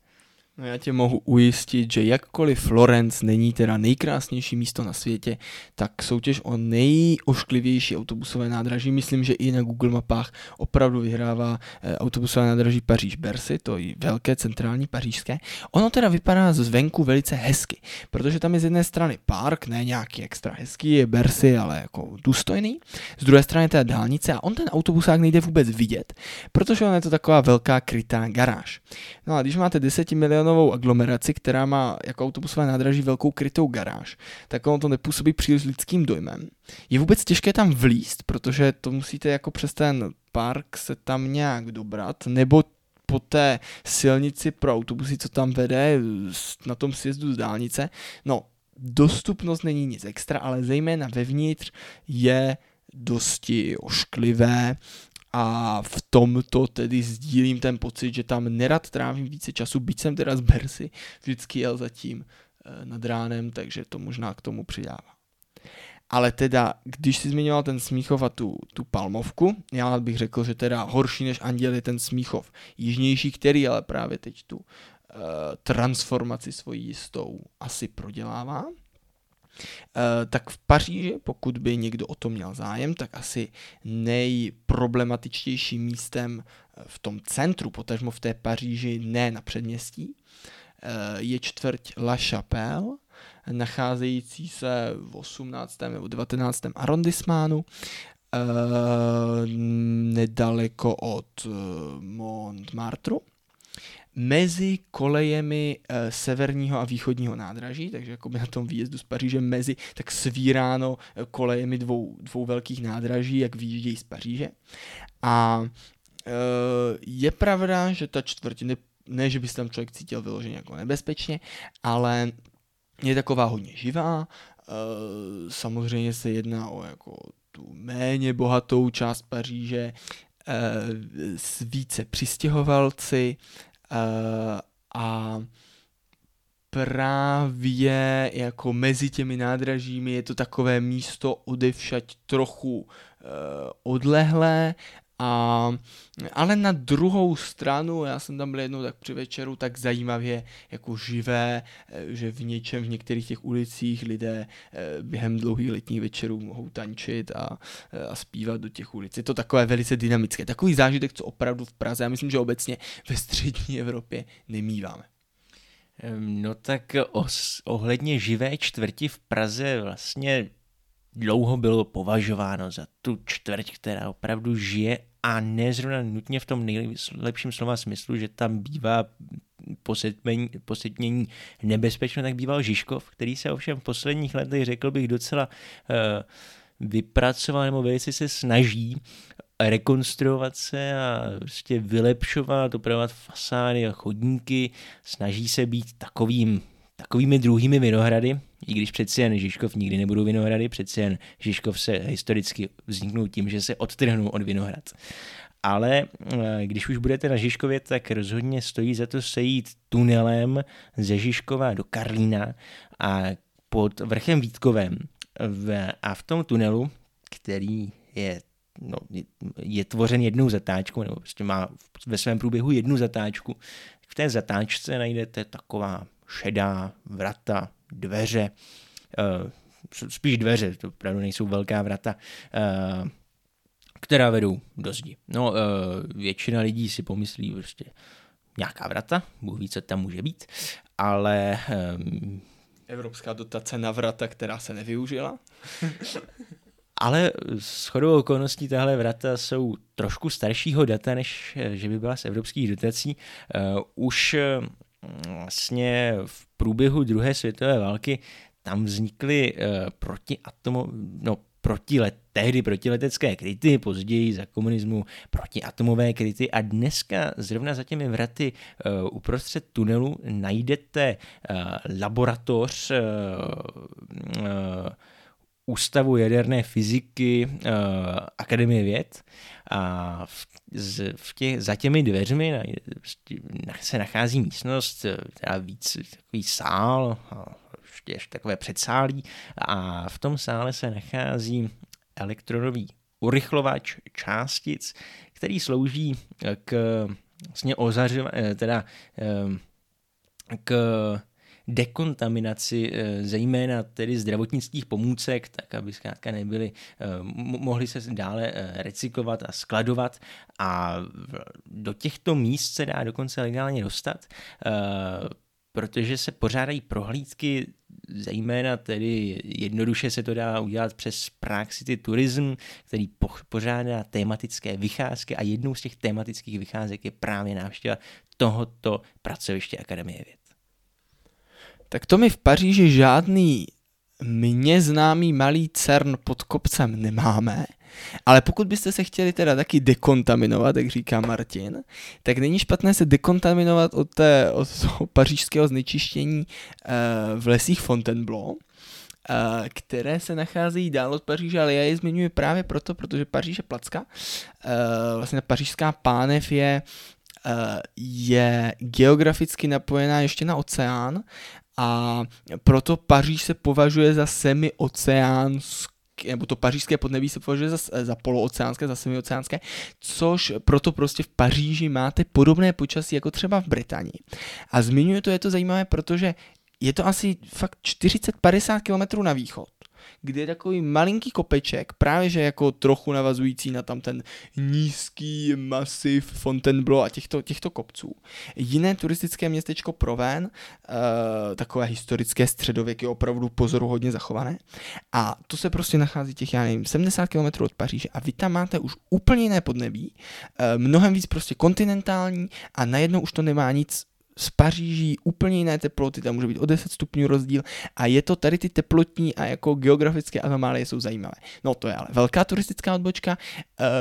No já tě mohu ujistit, že jakkoliv Florenc není teda nejkrásnější místo na světě, tak soutěž o nejošklivější autobusové nádraží, myslím, že i na Google mapách opravdu vyhrává e, autobusové nádraží Paříž-Bercy, to je velké centrální pařížské. Ono teda vypadá zvenku velice hezky, protože tam je z jedné strany park, ne nějaký extra hezký, je Bercy, ale jako důstojný, z druhé strany teda dálnice a on ten autobusák nejde vůbec vidět, protože on je to taková velká krytá garáž. No a když máte deset milionů novou aglomeraci, která má jako autobusové nádraží velkou krytou garáž, tak ono to nepůsobí příliš lidským dojmem. Je vůbec těžké tam vlízt, protože to musíte jako přes ten park se tam nějak dobrat, nebo po té silnici pro autobusy, co tam vede na tom sjezdu z dálnice. No, dostupnost není nic extra, ale zejména vevnitř je dosti ošklivé. A v tomto tedy sdílím ten pocit, že tam nerad trávím více času, byť jsem teda z Bercy, vždycky jel zatím nad ránem, takže to možná k tomu přidává. Ale teda, když si zmiňoval ten Smíchov a tu, tu Palmovku, já bych řekl, že teda horší než Anděl je ten Smíchov jižnější, který ale právě teď tu uh, transformaci svojí jistou asi prodělává. Uh, tak v Paříži, pokud by někdo o to měl zájem, tak asi nejproblematičtějším místem v tom centru, potažmo v té Paříži, ne na předměstí, uh, je čtvrť La Chapelle, nacházející se v osmnáctém nebo devatenáctém arrondissementu, uh, nedaleko od uh, Montmartru, mezi kolejemi e, severního a východního nádraží, takže jakoby na tom výjezdu z Paříže mezi, tak svíráno kolejemi dvou, dvou velkých nádraží, jak vyjíždějí z Paříže. A e, je pravda, že ta čtvrť, ne, ne, že by se tam člověk cítil vyloženě jako nebezpečně, ale je taková hodně živá. E, samozřejmě se jedná o jako tu méně bohatou část Paříže e, s více přistěhovalci, Uh, a právě jako mezi těmi nádražími je to takové místo odevšad trochu uh, odlehlé, a, ale na druhou stranu, já jsem tam byl jednou tak při večeru, tak zajímavě jako živé, že v něčem, v některých těch ulicích lidé během dlouhých letních večerů mohou tančit a, a zpívat do těch ulic. Je to takové velice dynamické. Takový zážitek, co opravdu v Praze, já myslím, že obecně ve střední Evropě nemíváme. No tak os, ohledně živé čtvrti v Praze vlastně dlouho bylo považováno za tu čtvrť, která opravdu žije, a ne zrovna nutně v tom nejlepším slova smyslu, že tam bývá posetnění nebezpečno, tak býval Žižkov, který se ovšem v posledních letech, řekl bych, docela uh, vypracoval, nebo velice se snaží rekonstruovat se a prostě vylepšovat, opravovat fasády a chodníky, snaží se být takovým takovými druhými Vinohrady, i když přeci jen Žižkov nikdy nebudou Vinohrady, přeci jen Žižkov se historicky vzniknou tím, že se odtrhnou od Vinohrad. Ale když už budete na Žižkově, tak rozhodně stojí za to se jít tunelem ze Žižkova do Karlína a pod vrchem Vítkovem. A v tom tunelu, který je, no, je tvořen jednou zatáčkou, nebo prostě má ve svém průběhu jednu zatáčku, v té zatáčce najdete taková šedá vrata, dveře, spíš dveře, to opravdu nejsou velká vrata, která vedou do zdi. No, většina lidí si pomyslí prostě nějaká vrata, Bůh ví, co tam může být, ale... Evropská dotace na vrata, která se nevyužila. Ale shodou okolností tahle vrata jsou trošku staršího data, než že by byla z evropských dotací. Už vlastně v průběhu druhé světové války tam vznikly protiatomo, no, protile, tehdy protiletecké kryty, později za komunismu protiatomové kryty a dneska zrovna za těmi vraty uh, uprostřed tunelu najdete uh, laboratoř uh, uh, Ústavu jaderné fyziky uh, Akademie věd a v, z, v tě, za těmi dveřmi na, na, se nachází místnost, teda víc takový sál, ještě takové předsálí a v tom sále se nachází elektronový urychlovač částic, který slouží k vlastně ozařování, teda k dekontaminaci zejména tedy zdravotnických pomůcek, tak aby zkrátka nebyly, mohly se dále recyklovat a skladovat a do těchto míst se dá dokonce legálně dostat, protože se pořádají prohlídky, zejména tedy jednoduše se to dá udělat přes Prague City Tourism, který pořádá tematické vycházky a jednou z těch tematických vycházek je právě návštěva tohoto pracoviště Akademie věd. Tak to mi v Paříži žádný mně známý malý CERN pod kopcem nemáme, ale pokud byste se chtěli teda taky dekontaminovat, jak říká Martin, tak není špatné se dekontaminovat od, té, od toho pařížského znečištění eh, v lesích Fontainebleau, eh, které se nacházejí dál od Paříže, ale já je zmiňuji právě proto, protože Paříž je placka. Eh, vlastně pařížská pánev je, eh, je geograficky napojená ještě na oceán, a proto Paříž se považuje za semioceánské, nebo to pařížské podnebí se považuje za, za polooceánské, za semioceánské, což proto prostě v Paříži máte podobné počasí jako třeba v Británii. A zmiňuji to, je to zajímavé, protože je to asi fakt čtyřicet až padesát kilometrů na východ, kde je takový malinký kopeček, právě že jako trochu navazující na tam ten nízký masiv Fontainebleau a těchto, těchto kopců. Jiné turistické městečko Provence, e, takové historické středověky, opravdu pozoruhodně zachované. A to se prostě nachází těch, já nevím, sedmdesát kilometrů od Paříže a vy tam máte už úplně jiné podnebí, e, mnohem víc prostě kontinentální a najednou už to nemá nic z Paříží, úplně jiné teploty, tam může být o deset stupňů rozdíl a je to tady ty teplotní a jako geografické anomálie jsou zajímavé. No to je ale velká turistická odbočka,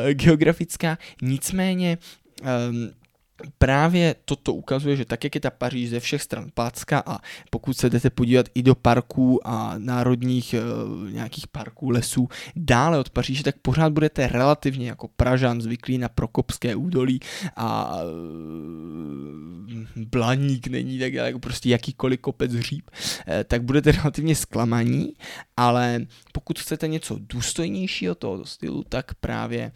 uh, geografická, nicméně um, právě toto ukazuje, že tak, jak je ta Paříž ze všech stran placka a pokud se jdete podívat i do parků a národních e, nějakých parků, lesů dále od Paříže, tak pořád budete relativně jako Pražan zvyklý na Prokopské údolí a e, Blaník není tak jako prostě jakýkoliv kopec hříb, e, tak budete relativně zklamaní, ale pokud chcete něco důstojnějšího tohoto stylu, tak právě e,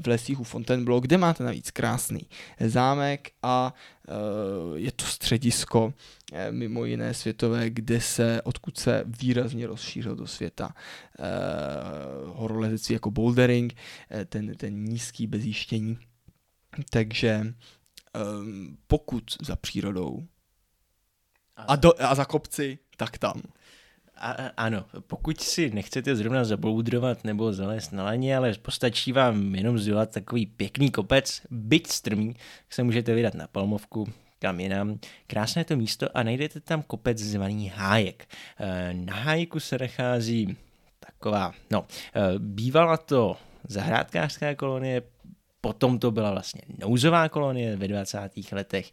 v lesích u Fontainebleau, kde máte navíc krásný zámek, a je to středisko mimo jiné světové, kde se, odkud se výrazně rozšířil do světa horolezectví jako bouldering, ten, ten nízký bezjištění. Takže pokud za přírodou a, do, a za kopci, tak tam. A, ano, pokud si nechcete zrovna zabloudrovat nebo zalézt na laně, ale postačí vám jenom zdolat takový pěkný kopec, byť strmý, tak se můžete vydat na Palmovku, kam jinam. Krásné to místo a najdete tam kopec zvaný Hájek. Na Hájku se nachází taková, no, bývala to zahrádkářská kolonie, potom to byla vlastně nouzová kolonie ve dvacátých letech,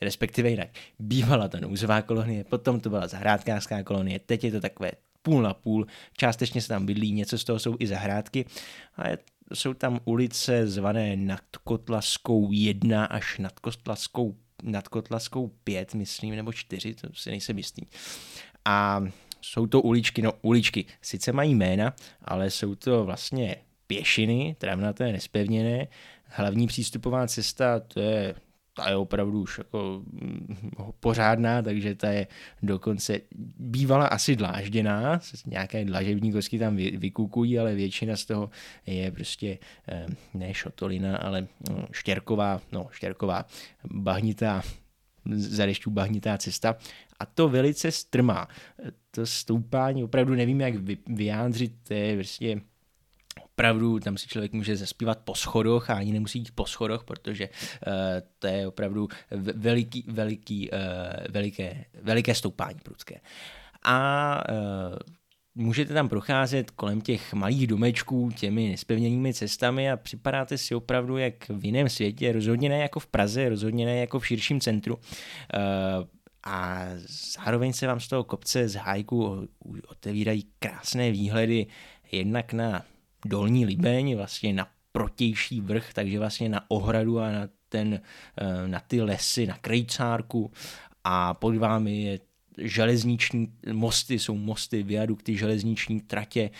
respektive jinak. Bývala ta nouzová kolonie, potom to byla zahrádkářská kolonie, teď je to takové půl na půl, částečně se tam bydlí, něco z toho jsou i zahrádky a je, jsou tam ulice zvané Nadkotlaskou jedna až Nadkotlaskou, Nadkotlaskou pět, myslím, nebo čtyři, to si nejsem jistý. A jsou to uličky, no uličky, sice mají jména, ale jsou to vlastně pěšiny, travnaté, nespevněné, hlavní přístupová cesta, to je... ta je opravdu už jako pořádná, takže ta je dokonce bývala asi dlážděná, nějaké dlažební kocky tam vykukují, ale většina z toho je prostě ne šotolina, ale štěrková, no štěrková bahnitá, za dešťů bahnitá cesta a to velice strmá. To stoupání opravdu nevím, jak vyjádřit, to je prostě opravdu, tam si člověk může zaspívat po schodoch a ani nemusí jít po schodoch, protože uh, to je opravdu veliký, veliký, uh, veliké, veliké stoupání prudské. A uh, můžete tam procházet kolem těch malých domečků, těmi nespevněnými cestami a připadáte si opravdu jak v jiném světě, rozhodně ne jako v Praze, rozhodně ne jako v širším centru. Uh, a zároveň se vám z toho kopce z Hájku otevírají krásné výhledy jednak na Dolní Libeň, vlastně na protější vrch, takže vlastně na Ohradu a na, ten, na ty lesy, na Krejcárku a pod vámi je železniční mosty, jsou mosty, viadukty, železniční tratě,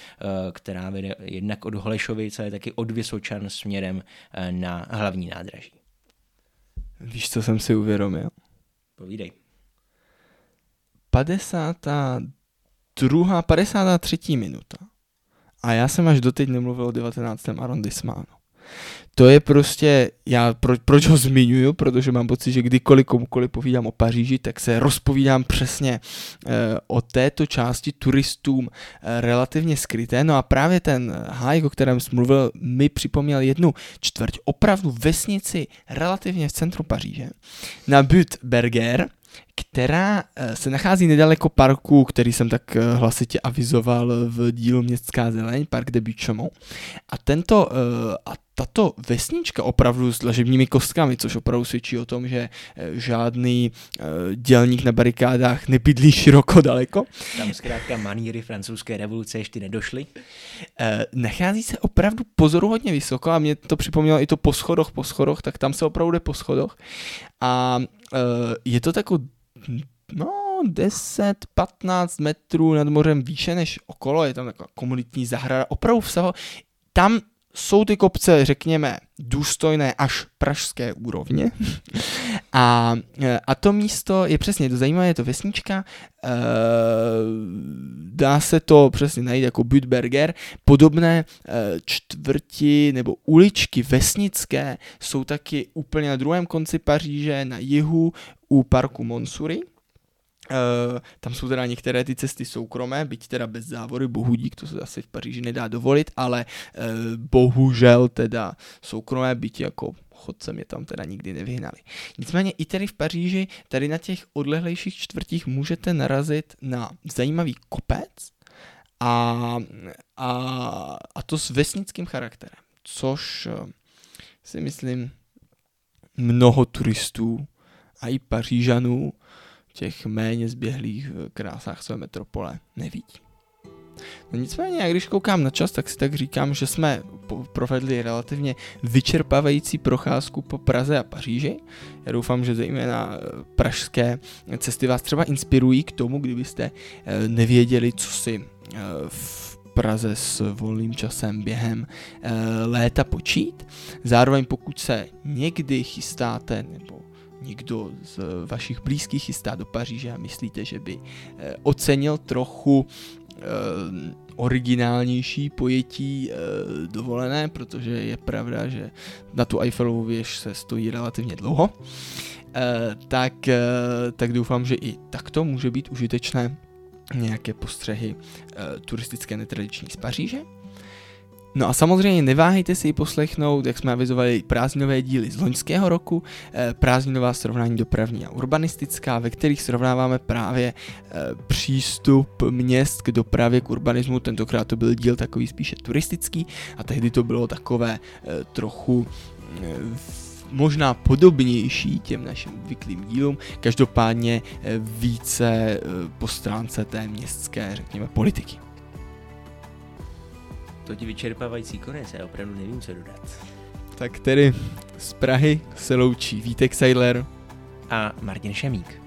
která vede jednak od Holešovic, ale taky od Vysočan směrem na hlavní nádraží. Víš, co jsem si uvědomil? Povídej. padesátá druhá, padesátá třetí minuta. A já jsem až doteď nemluvil o devatenáctém arondismánu. To je prostě, já pro, proč ho zmiňuju, protože mám pocit, že kdykoliv komukoliv povídám o Paříži, tak se rozpovídám přesně eh, o této části turistům eh, relativně skryté. No a právě ten Hájek, o kterém jsem mluvil, mi připomněl jednu čtvrť, opravdu vesnici relativně v centru Paříže, na Butte Bergeyre, která se nachází nedaleko parku, který jsem tak hlasitě avizoval v dílu Městská zeleň, park de Buchemont. A tento a tato vesnička opravdu s dlažebními kostkami, což opravdu svědčí o tom, že žádný dělník na barikádách nebydlí široko daleko. Tam zkrátka maníry francouzské revoluce ještě nedošly. Nachází se opravdu pozoruhodně vysoko a mě to připomnělo i to po schodoch, po schodoch, tak tam se opravdu jde po schodoch. A je to takový no, deset patnáct metrů nad mořem výše než okolo, je tam taková komunitní zahrada, opravdu vsaho. Tam jsou ty kopce, řekněme, důstojné až pražské úrovně. A, a to místo je přesně, to zajímavé, je to vesnička, e, dá se to přesně najít jako Butte Bergeyre. Podobné čtvrti nebo uličky vesnické jsou taky úplně na druhém konci Paříže, na jihu u parku Monsury. Uh, tam jsou teda některé ty cesty soukromé, byť teda bez závory, bohudík, to se asi v Paříži nedá dovolit, ale uh, bohužel teda soukromé, byť jako chodce mě tam teda nikdy nevyhnali. Nicméně i tady v Paříži, tady na těch odlehlejších čtvrtích můžete narazit na zajímavý kopec a, a, a to s vesnickým charakterem, což uh, si myslím mnoho turistů a i Pařížanů těch méně zběhlých krásách své metropole nevidí. No nicméně, já když koukám na čas, tak si tak říkám, že jsme provedli relativně vyčerpávající procházku po Praze a Paříži. Já doufám, že zejména pražské cesty vás třeba inspirují k tomu, kdybyste nevěděli, co si v Praze s volným časem během léta počít. Zároveň pokud se někdy chystáte nebo někdo z vašich blízkých chystá do Paříže a myslíte, že by ocenil trochu originálnější pojetí dovolené, protože je pravda, že na tu Eiffelovu věž se stojí relativně dlouho, tak, tak doufám, že i takto může být užitečné nějaké postřehy turistické netradiční z Paříže. No a samozřejmě neváhejte si ji poslechnout, jak jsme avizovali, prázdninové díly z loňského roku, prázdninová srovnání dopravní a urbanistická, ve kterých srovnáváme právě přístup měst k dopravě, k urbanismu. Tentokrát to byl díl takový spíše turistický a tehdy to bylo takové trochu možná podobnější těm našim obvyklým dílům, každopádně více po stránce té městské, řekněme, politiky. To ti vyčerpávající konec, já opravdu nevím, co dodat. Tak tedy z Prahy se loučí Vítek Sejler a Martin Čemník.